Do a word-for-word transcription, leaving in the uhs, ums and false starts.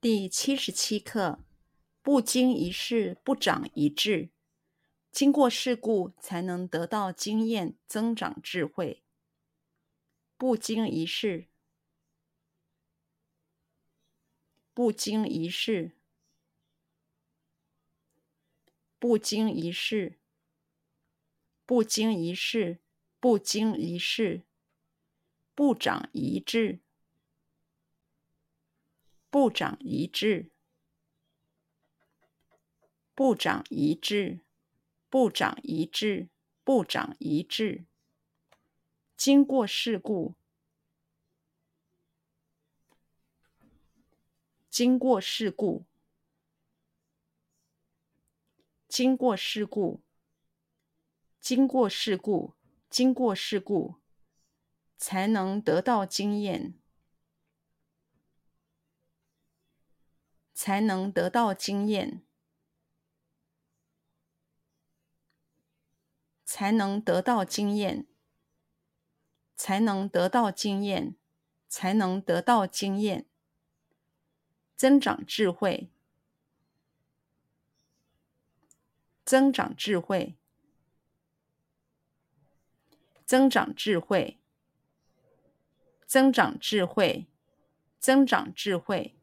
第七十七课，不经一事不长一智。经过事故才能得到经验，增长智慧。不经一事，不经一事，不经一事，不经一事，不经一事，不长一智。不长一智，不长一智，不长一智，不长一智。经过事故，经过事故，经过事故，经过事故，经过事故，才能得到经验。才能得到经验，才能得到经验，才能得到经验，才能得到经验，增长智慧，增长智慧，增长智慧，增长智慧，增长智慧。